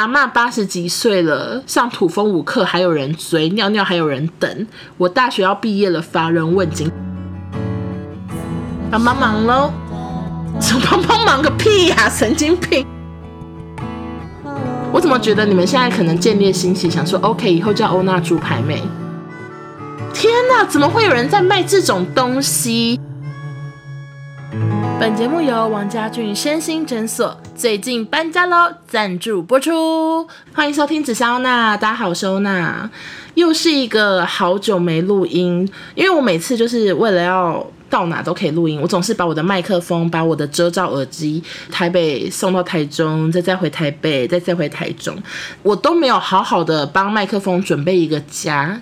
阿嬷80几岁了，上土风舞课还有人追，尿尿还有人等，我大学要毕业了，乏人问津，帮帮忙咯。帮帮忙个屁呀、神经病！我怎么觉得你们现在可能建立兴起，想说 OK 以后叫欧娜猪排妹。天哪，怎么会有人在卖这种东西？本节目由王家俊身心诊所最近搬家咯赞助播出。欢迎收听只是欧娜，大家好，我是欧娜。又是一个好久没录音，因为我每次就是为了要到哪都可以录音，我总是把我的麦克风，把我的遮罩耳机，台北送到台中，再回台北，再回台中，我都没有好好的帮麦克风准备一个家，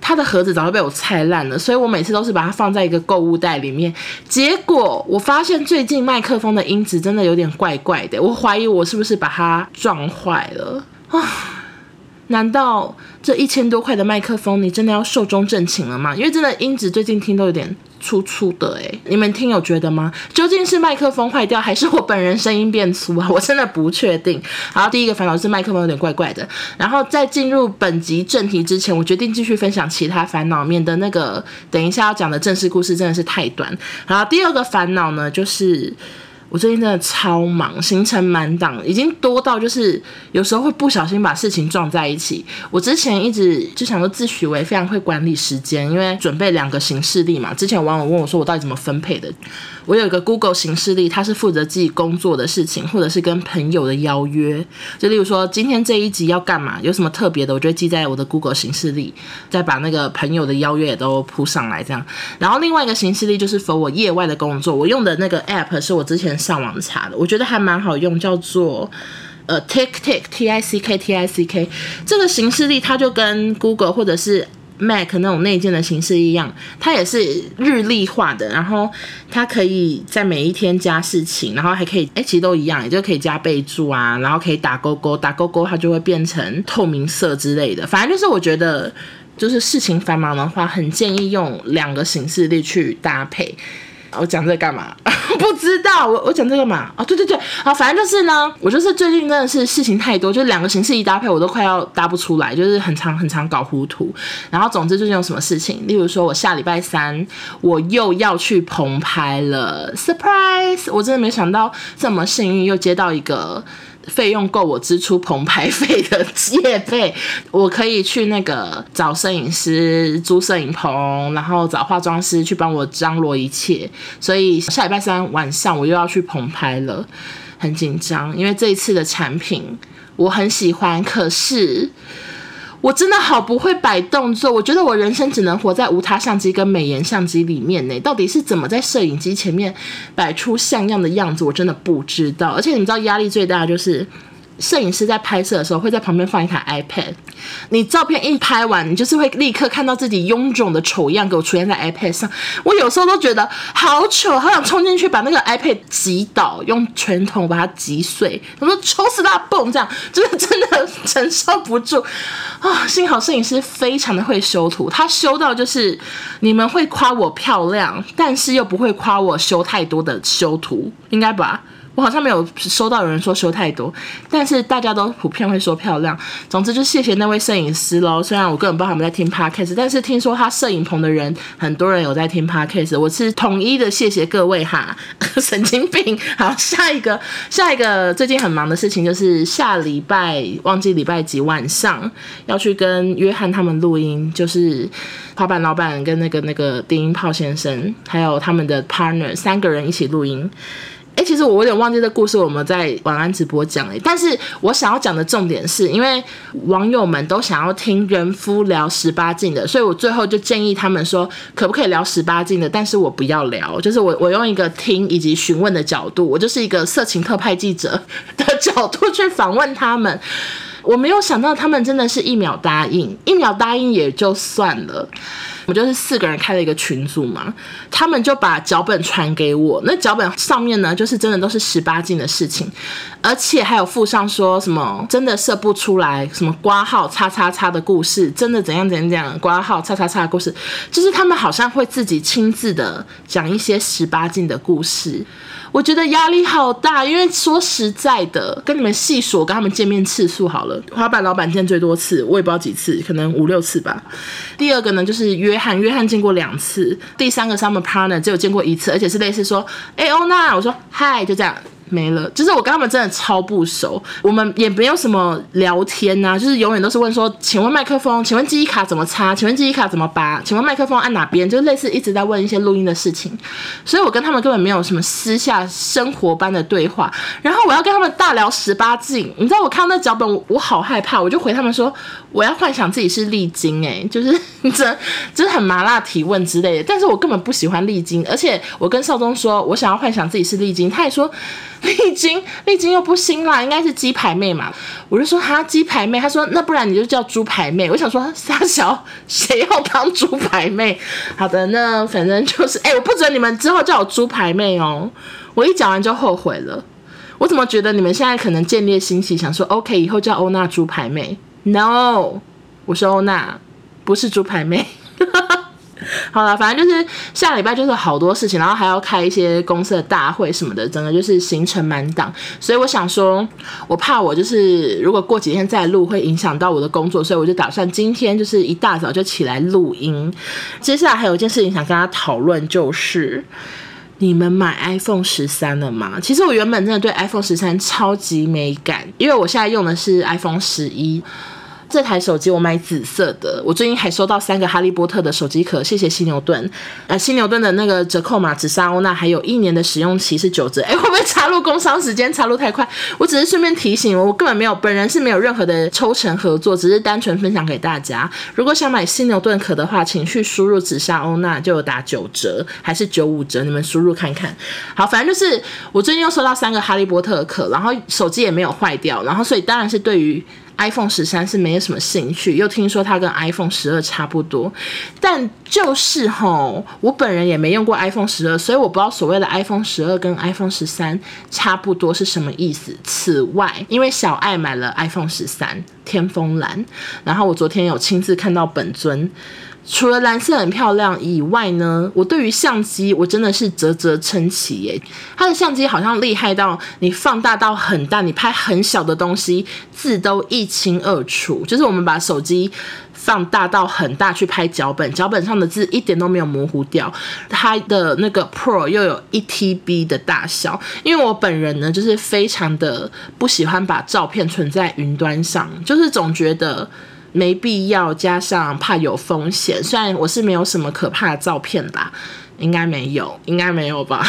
它的盒子早就被我拆烂了，所以我每次都是把它放在一个购物袋里面。结果我发现最近麦克风的音质真的有点怪怪的，我怀疑我是不是把它撞坏了啊。难道这1000多块的麦克风你真的要寿终正寝了吗？因为真的音质最近听都有点粗粗的耶，你们听有觉得吗？究竟是麦克风坏掉还是我本人声音变粗啊？我真的不确定。然后第一个烦恼是麦克风有点怪怪的，然后在进入本集正题之前，我决定继续分享其他烦恼面的那个等一下要讲的正式故事真的是太短。然后第二个烦恼呢，就是我最近真的超忙，行程满档，已经多到就是有时候会不小心把事情撞在一起。我之前一直就想说自诩为非常会管理时间，因为准备2个行事历嘛。之前有网友问我说我到底怎么分配的，我有一个 Google 行事历，它是负责自己工作的事情或者是跟朋友的邀约，就例如说今天这一集要干嘛，有什么特别的，我就会记在我的 Google 行事历，再把那个朋友的邀约也都铺上来这样。然后另外一个行事历就是for我业外的工作，我用的那个 app 是我之前上网查的，我觉得还蛮好用，叫做TickTick TICK。 这个行事历它就跟 Google 或者是 Mac 那种内建的形式一样，它也是日历化的，然后它可以在每一天加事情，然后还可以其实都一样，也就可以加备注啊，然后可以打勾勾，打勾勾它就会变成透明色之类的。反正就是我觉得就是事情繁忙的话，很建议用2个行事历去搭配。我讲这干嘛？不知道我讲这干嘛？哦，对对对，好，反正就是呢，我就是最近真的是事情太多，就2个形式一搭配，我都快要搭不出来，就是很常搞糊涂。然后总之最近有什么事情，例如说我下礼拜3我又要去棚拍了 ，surprise！ 我真的没想到这么幸运，又接到一个费用够我支出棚拍费的业配，我可以去那个找摄影师租摄影棚，然后找化妆师去帮我张罗一切，所以下礼拜3晚上我又要去棚拍了，很紧张，因为这一次的产品我很喜欢，可是我真的好不会摆动作，我觉得我人生只能活在无他相机跟美颜相机里面呢。到底是怎么在摄影机前面摆出像样的样子，我真的不知道。而且你们知道压力最大的就是摄影师在拍摄的时候会在旁边放一台 iPad， 你照片一拍完，你就是会立刻看到自己臃肿的丑样给我出现在 iPad 上。我有时候都觉得好糗，好想冲进去把那个 iPad 击倒，用拳头把它击碎，我说抽死他蹦，这样就是真的承受不住啊！幸好摄影师非常的会修图，他修到就是你们会夸我漂亮，但是又不会夸我修太多的修图，应该吧？我好像没有收到有人说修太多，但是大家都普遍会说漂亮。总之就谢谢那位摄影师咯，虽然我根本不知道他们在听 podcast， 但是听说他摄影棚的人很多人有在听 podcast， 我是统一的谢谢各位哈，神经病。好，下一个最近很忙的事情就是下礼拜忘记礼拜几晚上要去跟约翰他们录音，就是滑板老板跟那个丁英炮先生还有他们的 partner 3个人一起录音。其实我有点忘记这故事我们在晚安直播讲，但是我想要讲的重点是因为网友们都想要听人夫聊18禁的，所以我最后就建议他们说可不可以聊18禁的，但是我不要聊，就是 我用一个听以及询问的角度，我就是一个色情特派记者的角度去访问他们。我没有想到他们真的是一秒答应也就算了，我就是4个人开了一个群组嘛，他们就把脚本传给我，那脚本上面呢就是真的都是18禁的事情，而且还有附上说什么真的射不出来，什么括号叉叉叉的故事，真的怎样怎样怎样，括号叉叉叉的故事，就是他们好像会自己亲自的讲一些18禁的故事。我觉得压力好大，因为说实在的，跟你们细数我跟他们见面次数好了，滑板老板见最多次，我也不知道几次，可能5-6次吧。第二个呢就是约翰见过2次，第三个 Summer Partner 只有见过1次，而且是类似说欧娜，我说嗨，就这样没了。就是我跟他们真的超不熟，我们也没有什么聊天啊，就是永远都是问说请问麦克风，请问记忆卡怎么插，请问记忆卡怎么拔，请问麦克风按哪边，就类似一直在问一些录音的事情。所以我跟他们根本没有什么私下生活般的对话。然后我要跟他们大聊18禁，你知道我看到那脚本 我好害怕，我就回他们说我要幻想自己是丽晶，就是这很麻辣提问之类的。但是我根本不喜欢丽晶，而且我跟少宗说我想要幻想自己是丽晶，他也说丽晶又不新啦，应该是鸡排妹嘛。我就说哈，鸡排妹，他说那不然你就叫猪排妹。我想说傻小，谁要当猪排妹？好的，那反正就是我不准你们之后叫我猪排妹哦，我一讲完就后悔了。我怎么觉得你们现在可能建立心起，想说 OK 以后叫欧娜猪排妹 ？No， 我是欧娜，不是猪排妹。好了，反正就是下礼拜就是好多事情，然后还要开一些公司的大会什么的，整个就是行程满档。所以我想说我怕我就是如果过几天再录会影响到我的工作，所以我就打算今天就是一大早就起来录音。接下来还有一件事情想跟大家讨论，就是你们买 iPhone 13了吗？其实我原本真的对 iPhone 13超级没感，因为我现在用的是 iPhone 11，这台手机我买紫色的，我最近还收到3个哈利波特的手机壳，谢谢犀牛顿。犀牛顿的那个折扣码只杀欧娜，还有1年的使用期是9折。会不会插入工商时间？插入太快，我只是顺便提醒，我根本没有，本人是没有任何的抽成合作，只是单纯分享给大家。如果想买犀牛顿壳的话，请去输入只杀欧娜就有打9折，还是95折？你们输入看看。好，反正就是我最近又收到3个哈利波特壳，然后手机也没有坏掉，然后所以当然是对于iPhone 13是没有什么兴趣，又听说它跟 iPhone 12差不多，但就是我本人也没用过 iPhone 12，所以我不知道所谓的 iPhone 12跟 iPhone 13差不多是什么意思。此外，因为小爱买了 iPhone 13天风蓝，然后我昨天有亲自看到本尊，除了蓝色很漂亮以外呢，我对于相机我真的是啧啧称奇耶。它的相机好像厉害到你放大到很大，你拍很小的东西字都一清二楚，就是我们把手机放大到很大去拍脚本，脚本上的字一点都没有模糊掉。它的那个 Pro 又有 ETB 的大小，因为我本人呢就是非常的不喜欢把照片存在云端上，就是总觉得没必要，加上怕有风险。虽然我是没有什么可怕的照片啦，应该没有吧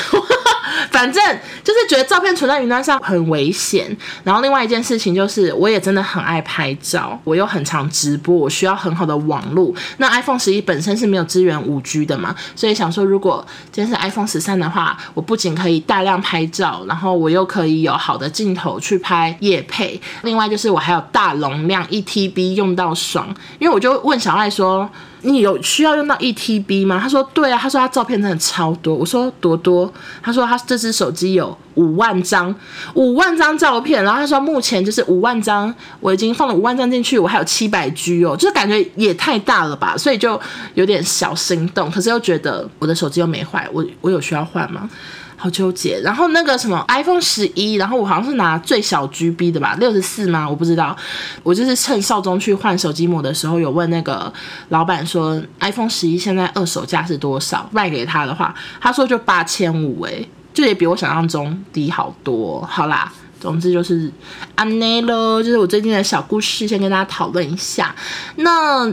反正就是觉得照片存在云端上很危险。然后另外一件事情就是我也真的很爱拍照，我又很常直播，我需要很好的网路。那 iPhone 11本身是没有支援 5G 的嘛，所以想说如果今天是 iPhone 13的话，我不仅可以大量拍照，然后我又可以有好的镜头去拍业配，另外就是我还有大容量 ETB 用到爽。因为我就问小爱说你有需要用到 ETB 吗？他说对啊，他说他照片真的超多。我说多？他说他这只手机有5万张，5万张照片。然后他说目前就是5万张，我已经放了5万张进去，我还有700G 哦，就是感觉也太大了吧，所以就有点小心动，可是又觉得我的手机又没坏，我有需要换吗？好纠结。然后那个什么 iPhone 11，然后我好像是拿最小 GB 的吧，64吗？我不知道。我就是趁少中去换手机膜的时候，有问那个老板说 iPhone 11现在二手价是多少，卖给他的话，他说就8500，就也比我想象中低好多。好啦，总之就是安内咯，就是我最近的小故事先跟大家讨论一下。那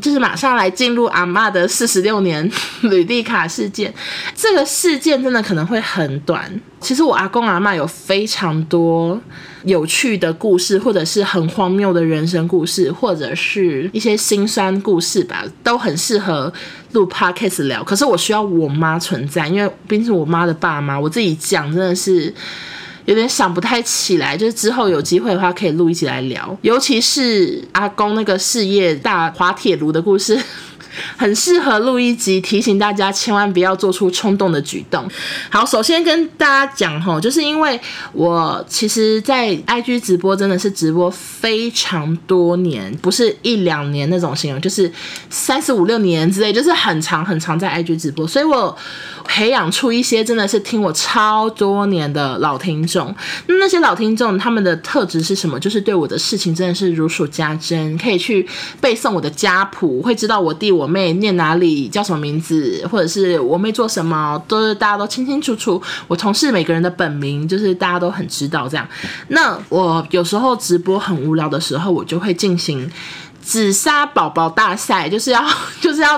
就是马上来进入阿嬷的46年履历卡事件。这个事件真的可能会很短，其实我阿公阿嬷有非常多有趣的故事，或者是很荒谬的人生故事，或者是一些辛酸故事吧，都很适合录 podcast 聊。可是我需要我妈存在，因为毕竟是我妈的爸妈，我自己讲真的是有点想不太起来，就是之后有机会的话可以录一起来聊，尤其是阿公那个事业大滑铁卢的故事很适合录一集，提醒大家千万不要做出冲动的举动。好，首先跟大家讲吼，就是因为我其实在 IG 直播真的是直播非常多年，不是一两年那种形容，就是35-6年之类，就是很长很长在 IG 直播，所以我培养出一些真的是听我超多年的老听众。那些老听众他们的特质是什么？就是对我的事情真的是如数家珍，可以去背诵我的家谱，会知道我弟我妹念哪里，叫什么名字，或者是我妹做什么，都大家都清清楚楚。我同事每个人的本名就是大家都很知道这样。那我有时候直播很无聊的时候，我就会进行紫砂宝宝大赛，就是要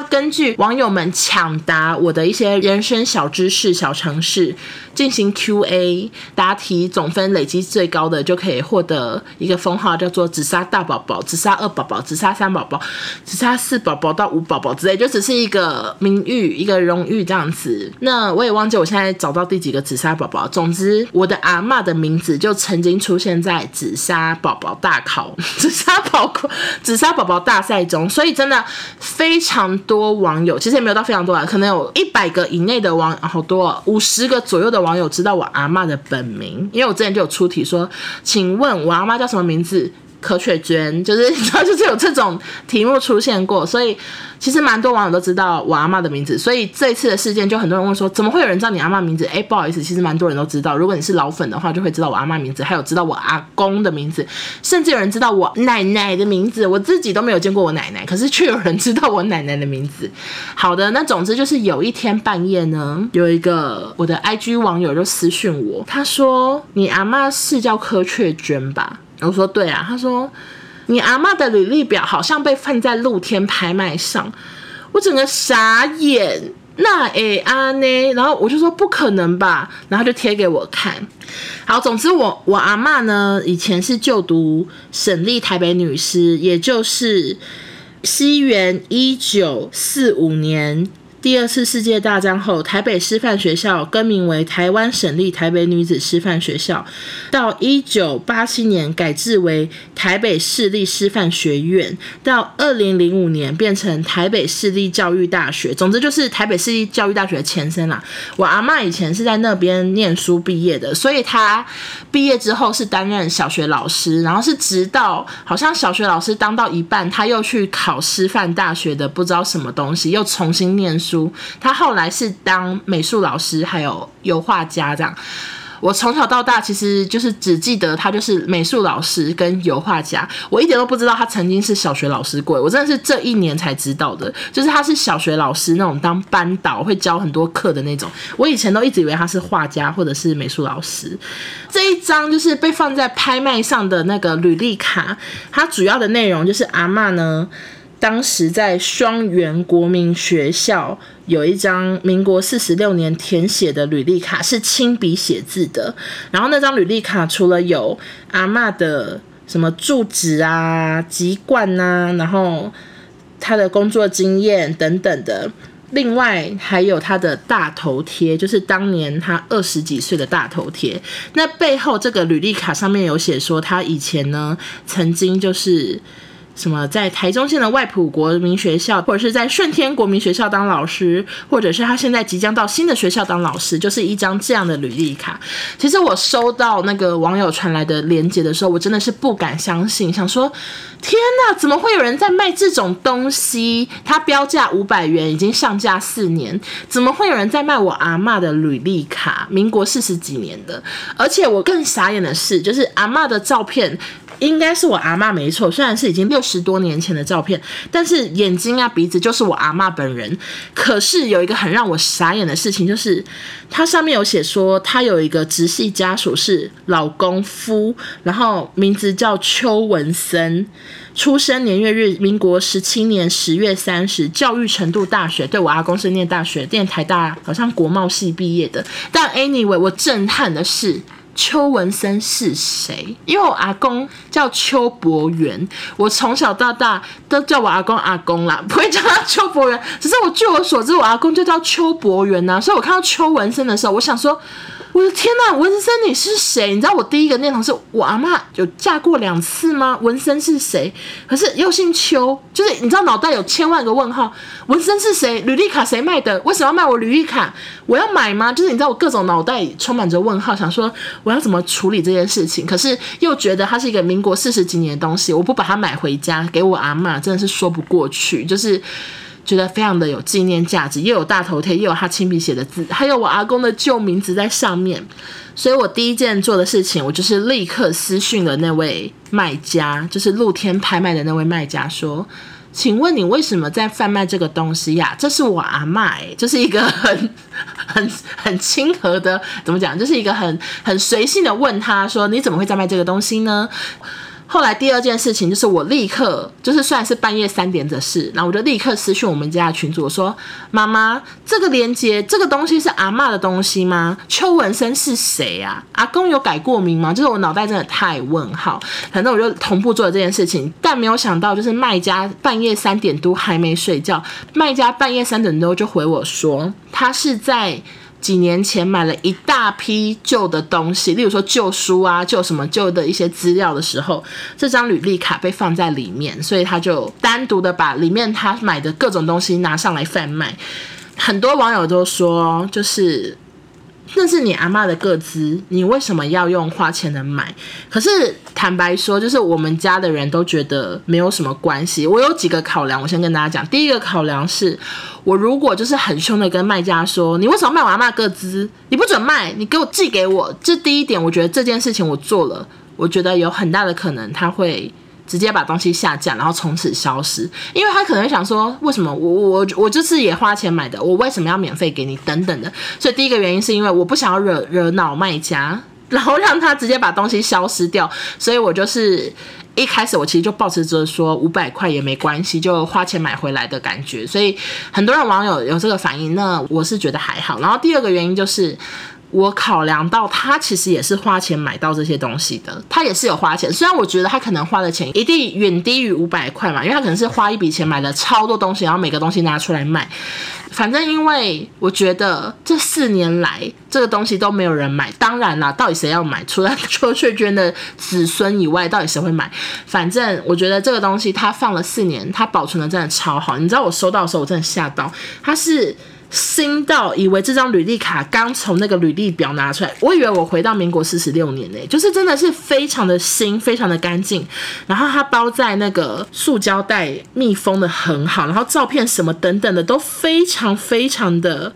根据网友们抢答我的一些人生小知识、小常识进行 QA， 答题总分累积最高的就可以获得一个封号，叫做紫砂大宝宝、紫砂二宝宝、紫砂三宝宝、紫砂四宝宝到5宝宝之类，就只是一个名誉、一个荣誉这样子。那我也忘记我现在找到第几个紫砂宝宝，总之我的阿嬷的名字就曾经出现在紫砂宝宝大考、紫砂宝宝大赛中，所以真的非常多网友，其实也没有到非常多啦，可能有100个以内的网友，好多哦，50个左右的网友知道我阿嬷的本名，因为我之前就有出题说，请问我阿嬷叫什么名字？柯雪娟，就是有这种题目出现过，所以其实蛮多网友都知道我阿嬷的名字。所以这次的事件就很多人问说，怎么会有人知道你阿嬷名字？不好意思，其实蛮多人都知道，如果你是老粉的话就会知道我阿嬷名字，还有知道我阿公的名字，甚至有人知道我奶奶的名字，我自己都没有见过我奶奶，可是却有人知道我奶奶的名字。好的，那总之就是有一天半夜呢，有一个我的 IG 网友就私讯我，他说你阿嬷是叫柯雪娟吧？我说对啊，他说你阿嬷的履历表好像被放在露天拍卖上，我整个傻眼，那会啊呢？然后我就说不可能吧，然后就贴给我看。好，总之我阿嬷呢，以前是就读省立台北女师，也就是西元1945年。第二次世界大战后，台北师范学校更名为台湾省立台北女子师范学校，到1987年改制为台北市立师范学院，到2005年变成台北市立教育大学，总之就是台北市立教育大学的前身啦。我阿嬷以前是在那边念书毕业的，所以她毕业之后是担任小学老师，然后是直到好像小学老师当到一半，她又去考师范大学的不知道什么东西，又重新念书。他后来是当美术老师还有油画家这样。我从小到大其实就是只记得他就是美术老师跟油画家，我一点都不知道他曾经是小学老师过，我真的是这一年才知道的，就是他是小学老师那种当班导会教很多课的那种，我以前都一直以为他是画家或者是美术老师。这一张就是被放在拍卖上的那个履历卡，它主要的内容就是阿嬷呢当时在双元国民学校有一张民国46年填写的履历卡，是亲笔写字的，然后那张履历卡除了有阿嬷的什么住址啊、籍贯啊，然后她的工作经验等等的，另外还有他的大头贴，就是当年他20几岁的大头贴。那背后这个履历卡上面有写说，他以前呢曾经就是什么在台中县的外埔国民学校，或者是在顺天国民学校当老师，或者是他现在即将到新的学校当老师，就是一张这样的履历卡。其实我收到那个网友传来的链接的时候，我真的是不敢相信，想说天哪，怎么会有人在卖这种东西？它标价500元，已经上架4年，怎么会有人在卖我阿嬷的履历卡？民国40几年的。而且我更傻眼的是，就是阿嬷的照片应该是我阿嬷没错，虽然是已经60多年前的照片，但是眼睛啊鼻子就是我阿嬷本人。可是有一个很让我傻眼的事情，就是它上面有写说她有一个直系家属是老公夫，然后名字叫邱文森，出生年月日民国17年10月30，教育程度大学，对，我阿公是念大学，念台大好像国贸系毕业的。但 anyway 我震撼的是邱文森是谁？因为我阿公叫邱伯元，我从小到大都叫我阿公阿公啦，不会叫他邱伯元。只是我据我所知，我阿公就叫邱伯元啊，所以我看到邱文森的时候，我想说，我我的天哪，文森你是谁？你知道我第一个念头是我阿嬷有嫁过2次吗？文森是谁？可是又姓邱，就是你知道脑袋有1000万个问号。文森是谁？履历卡谁卖的？为什么要卖我履历卡？我要买吗？就是你知道我各种脑袋充满着问号，想说我要怎么处理这件事情，可是又觉得它是一个民国40几年的东西，我不把它买回家给我阿嬷真的是说不过去，就是觉得非常的有纪念价值，又有大头贴，又有他亲笔写的字，还有我阿公的旧名字在上面。所以我第一件做的事情，我就是立刻私讯了那位卖家，就是露天拍卖的那位卖家，说请问你为什么在贩卖这个东西呀？这是我阿嬷欸，就是一个很亲和的，怎么讲，就是一个很随性的问他说你怎么会在卖这个东西呢？后来第二件事情就是我立刻，就是虽然是半夜3点的事，然后我就立刻私讯我们家的群组，我说妈妈，这个连结这个东西是阿嬷的东西吗？邱文生是谁啊？阿公有改过名吗？就是我脑袋真的太问号，反正我就同步做了这件事情。但没有想到就是卖家半夜3点都还没睡觉，卖家半夜3点多就回我说他是在几年前买了一大批旧的东西，例如说旧书啊，旧什么旧的一些资料的时候，这张履历卡被放在里面，所以他就单独的把里面他买的各种东西拿上来贩卖。很多网友都说就是那是你阿嬷的个资，你为什么要用花钱的买？可是坦白说，就是我们家的人都觉得没有什么关系。我有几个考量，我先跟大家讲。第一个考量是，我如果就是很凶的跟卖家说你为什么卖我阿嬷个资，你不准卖，你给我寄给我，这第一点，我觉得这件事情我做了，我觉得有很大的可能他会直接把东西下架，然后从此消失，因为他可能会想说为什么我这次也花钱买的，我为什么要免费给你等等的。所以第一个原因是因为我不想要惹恼卖家，然后让他直接把东西消失掉，所以我就是一开始我其实就抱持着说500块也没关系，就花钱买回来的感觉。所以很多人网友有这个反应，那我是觉得还好。然后第二个原因就是我考量到他其实也是花钱买到这些东西的，他也是有花钱，虽然我觉得他可能花的钱一定远低于500块嘛，因为他可能是花一笔钱买了超多东西，然后每个东西拿出来卖。反正因为我觉得这4年来这个东西都没有人买，当然啦，到底谁要买？除了邱翠娟的子孙以外，到底谁会买？反正我觉得这个东西它放了4年，它保存的真的超好。你知道我收到的时候我真的吓到，它是新到以为这张履历卡刚从那个履历表拿出来，我以为我回到民国46年欸，就是真的是非常的新，非常的干净。然后它包在那个塑胶袋密封的很好，然后照片什么等等的都非常非常的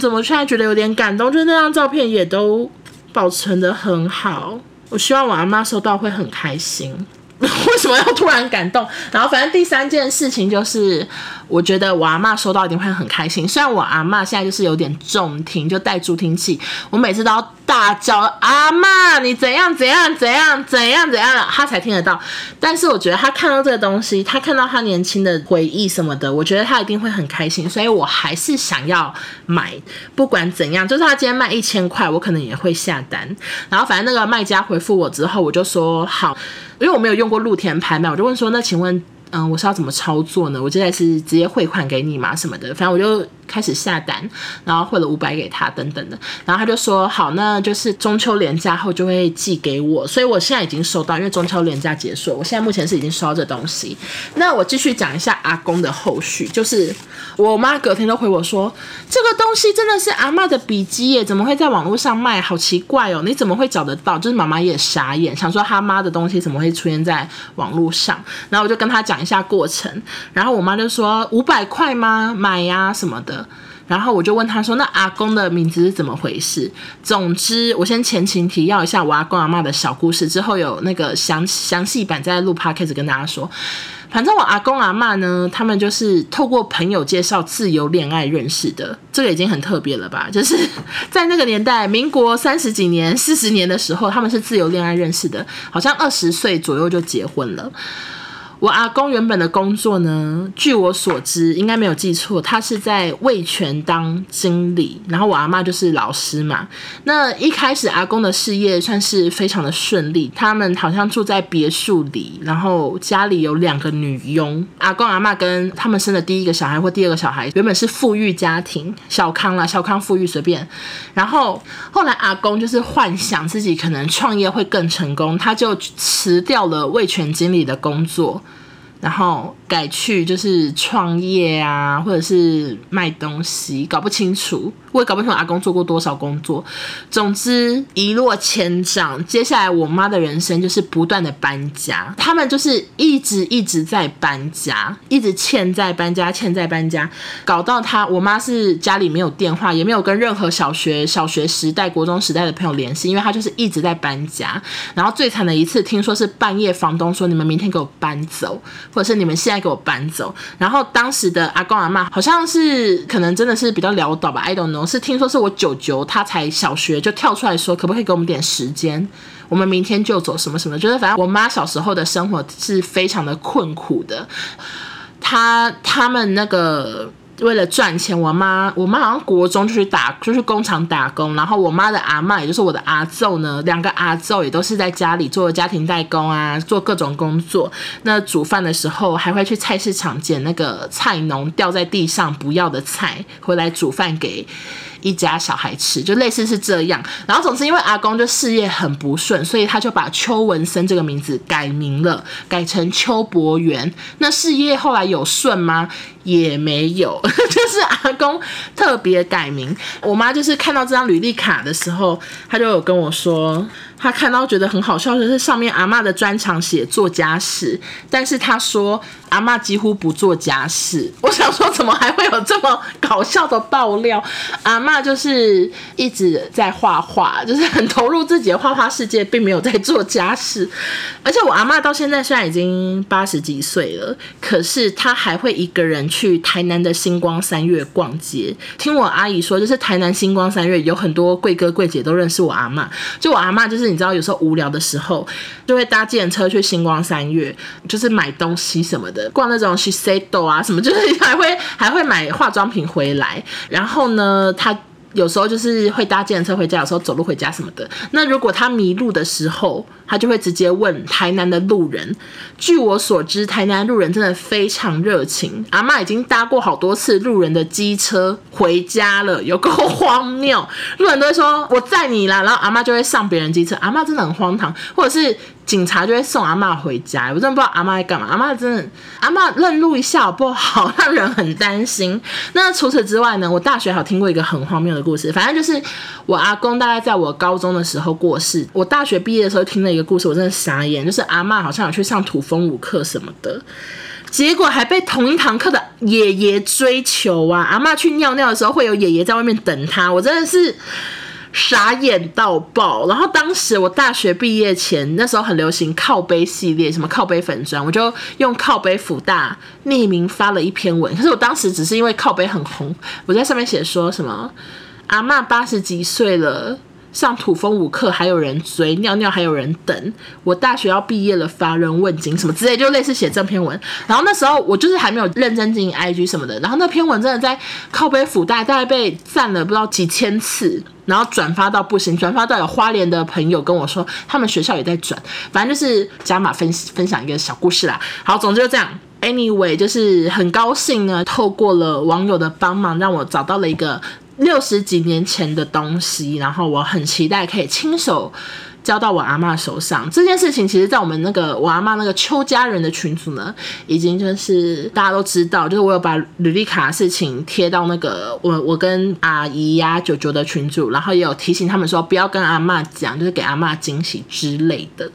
怎么现在觉得有点感动，就是那张照片也都保存的很好。我希望我阿嬷收到会很开心。为什么要突然感动？然后反正第三件事情就是我觉得我阿嬷收到一定会很开心，虽然我阿嬷现在就是有点重听，就带助听器，我每次都要大叫阿嬷你怎样怎样怎样怎样怎样，她才听得到。但是我觉得她看到这个东西，她看到她年轻的回忆什么的，我觉得她一定会很开心，所以我还是想要买，不管怎样，就是她今天卖1000块我可能也会下单。然后反正那个卖家回复我之后，我就说好，因为我没有用过露天拍卖，我就问说那请问我是要怎么操作呢？我现在是直接汇款给你嘛什么的，反正我就开始下单，然后汇了500给他等等的。然后他就说好，那就是中秋连假后就会寄给我，所以我现在已经收到，因为中秋连假结束，我现在目前是已经收到这东西。那我继续讲一下阿公的后续，就是我妈隔天都回我说这个东西真的是阿嬷的笔记耶，怎么会在网络上卖，好奇怪哦，你怎么会找得到？就是妈妈也傻眼，想说她妈的东西怎么会出现在网络上。然后我就跟她讲一下过程，然后我妈就说500块吗？买呀什么的。然后我就问她说那阿公的名字是怎么回事？总之我先前情提要一下我阿公阿嬷的小故事，之后有那个详细版在录 podcast 跟大家说。反正我阿公阿嬷呢，他们就是透过朋友介绍自由恋爱认识的，这个已经很特别了吧，就是在那个年代民国30几年40年的时候，他们是自由恋爱认识的，好像20岁左右就结婚了。我阿公原本的工作呢，据我所知应该没有记错，他是在味全当经理，然后我阿嬷就是老师嘛。那一开始阿公的事业算是非常的顺利，他们好像住在别墅里，然后家里有2个女佣，阿公阿嬷跟他们生的第一个小孩或第2个小孩原本是富裕家庭，小康啦，小康富裕随便。然后后来阿公就是幻想自己可能创业会更成功，他就辞掉了味全经理的工作，然后改去就是创业啊，或者是卖东西，搞不清楚，我也搞不清楚阿公做过多少工作。总之一落千丈，接下来我妈的人生就是不断的搬家，他们就是一直在搬家，一直欠在搬家，搞到我妈是家里没有电话，也没有跟任何小学时代国中时代的朋友联系，因为她就是一直在搬家。然后最惨的一次听说是半夜房东说你们明天给我搬走，或者是你们现在给我搬走。然后当时的阿公阿嬷好像是可能真的是比较潦倒吧， I don't know， 是听说是我舅舅他才小学就跳出来说可不可以给我们点时间，我们明天就走什么什么，就是反正我妈小时候的生活是非常的困苦的。他们那个为了赚钱，我妈好像国中就去工厂打工，然后我妈的阿嬷也就是我的阿祖呢，2个阿祖也都是在家里做家庭代工啊，做各种工作。那煮饭的时候还会去菜市场捡那个菜农掉在地上不要的菜回来煮饭给一家小孩吃，就类似是这样。然后总之因为阿公就事业很不顺，所以他就把邱文森这个名字改名了，改成邱伯元。那事业后来有顺吗？也没有就是阿公特别改名。我妈就是看到这张履历卡的时候，她就有跟我说她看到觉得很好笑，就是上面阿嬷的专长写做家事，但是她说阿嬷几乎不做家事。我想说怎么还会有这么搞笑的爆料。阿嬷就是一直在画画，就是很投入自己的画画世界，并没有在做家事。而且我阿嬷到现在虽然已经80几岁了，可是她还会一个人去台南的星光三月逛街。听我阿姨说，就是台南星光三月有很多贵哥贵姐都认识我阿嬷，就我阿嬷就是你知道有时候无聊的时候就会搭计程车去星光三月，就是买东西什么的，逛那种 Shiseido 啊什么，就是还会买化妆品回来。然后呢她有时候就是会搭计程车回家，有时候走路回家什么的。那如果他迷路的时候，他就会直接问台南的路人。据我所知，台南路人真的非常热情，阿嬷已经搭过好多次路人的机车回家了，有够荒谬。路人都会说我载你啦，然后阿嬷就会上别人机车，阿嬷真的很荒唐。或者是警察就会送阿嬷回家，我真的不知道阿嬷在干嘛。阿嬷认路一下好不好，让人很担心。那除此之外呢，我大学好听过一个很荒谬的故事。反正就是我阿公大概在我高中的时候过世，我大学毕业的时候听了一个故事，我真的傻眼。就是阿嬷好像有去上土风舞课什么的，结果还被同一堂课的爷爷追求啊。阿嬷去尿尿的时候会有爷爷在外面等她，我真的是傻眼到爆。然后当时我大学毕业前，那时候很流行靠杯系列，什么靠杯粉专，我就用靠杯辅大匿名发了一篇文。可是我当时只是因为靠杯很红，我在上面写说什么阿嬷80几岁了，上土风舞课还有人追，尿尿还有人等，我大学要毕业了，乏人问津什么之类，就类似写这篇文。然后那时候我就是还没有认真经营 IG 什么的，然后那篇文真的在靠北辅大概被赞了不知道几千次，然后转发到不行，转发到有花莲的朋友跟我说他们学校也在转。反正就是加码 分享一个小故事啦。好，总之就这样。Anyway， 就是很高兴呢，透过了网友的帮忙，让我找到了一个60几年前的东西，然后我很期待可以亲手交到我阿嬷手上。这件事情其实在我们那个我阿嬷那个邱家人的群组呢，已经就是大家都知道，就是我有把履历卡的事情贴到那个我跟阿姨啊舅舅的群组，然后也有提醒他们说不要跟阿嬷讲，就是给阿嬷惊喜之类的。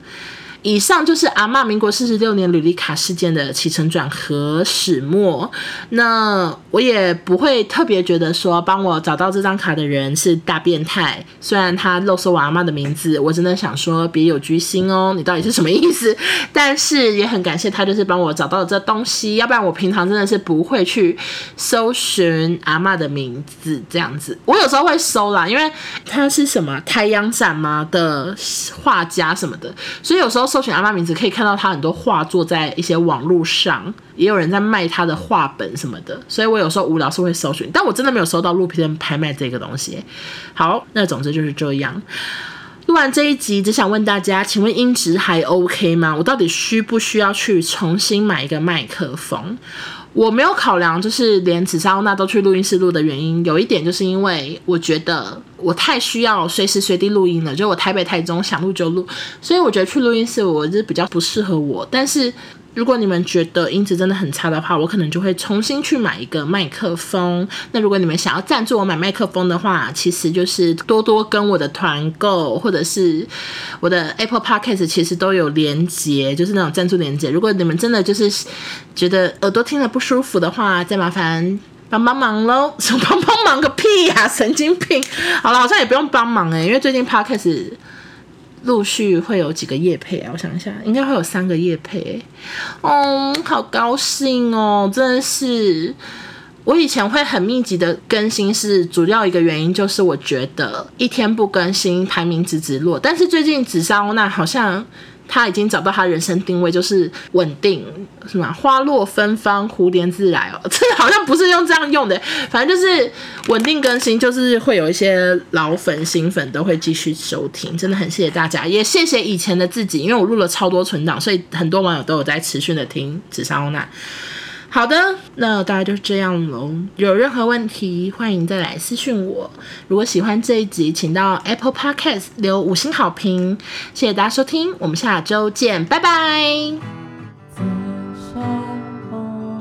以上就是阿嬷民国46年履历卡事件的起承转合始末。那我也不会特别觉得说帮我找到这张卡的人是大变态，虽然他漏搜我阿嬷的名字，我真的想说别有居心哦，你到底是什么意思？但是也很感谢他就是帮我找到这东西，要不然我平常真的是不会去搜寻阿嬷的名字这样子。我有时候会搜啦，因为他是什么太阳展吗的画家什么的，所以有时候搜寻阿嬷名字可以看到她很多画作在一些网络上，也有人在卖她的画本什么的，所以我有时候无聊是会搜寻，但我真的没有收到录片拍卖这个东西。好，那总之就是这样。录完这一集只想问大家，请问音质还 OK 吗？我到底需不需要去重新买一个麦克风？我没有考量就是连紫砂欧娜都去录音室录的原因，有一点就是因为我觉得我太需要随时随地录音了，就我台北台中想录就录，所以我觉得去录音室我是比较不适合我。但是如果你们觉得音质真的很差的话，我可能就会重新去买一个麦克风。那如果你们想要赞助我买麦克风的话，其实就是多多跟我的团购或者是我的 Apple Podcast 其实都有连结，就是那种赞助连结。如果你们真的就是觉得耳朵听了不舒服的话，再麻烦帮帮忙咯。什么帮帮忙个屁啊，神经病。好了，好像也不用帮忙耶，因为最近 Podcast陆续会有几个业配啊，我想一下应该会有3个业配耶。好高兴哦，真的是。我以前会很密集的更新，是主要一个原因就是我觉得一天不更新排名直直落，但是最近紫砂欧娜好像他已经找到他人生定位，就是稳定，什么花落芬芳，蝴蝶自来哦，这好像不是用这样用的，反正就是稳定更新，就是会有一些老粉、新粉都会继续收听，真的很谢谢大家，也谢谢以前的自己，因为我录了超多存档，所以很多网友都有在持续的听紫砂欧娜。好的，那大概就是这样咯。有任何问题欢迎再来私讯我。如果喜欢这一集，请到 Apple Podcast 留5星好评。谢谢大家收听，我们下周见，拜拜。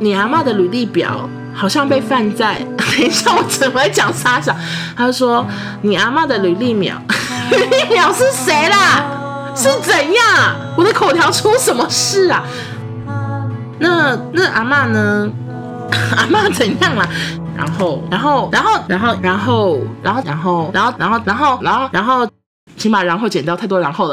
你阿嬷的履历表好像被放在等一下我怎么会讲沙小，他说你阿嬷的履历表履历表是谁啦？是怎样？我的口条出什么事啊？那阿嬷呢？阿嬷怎样啦？然后请把然后剪掉，太多然后了。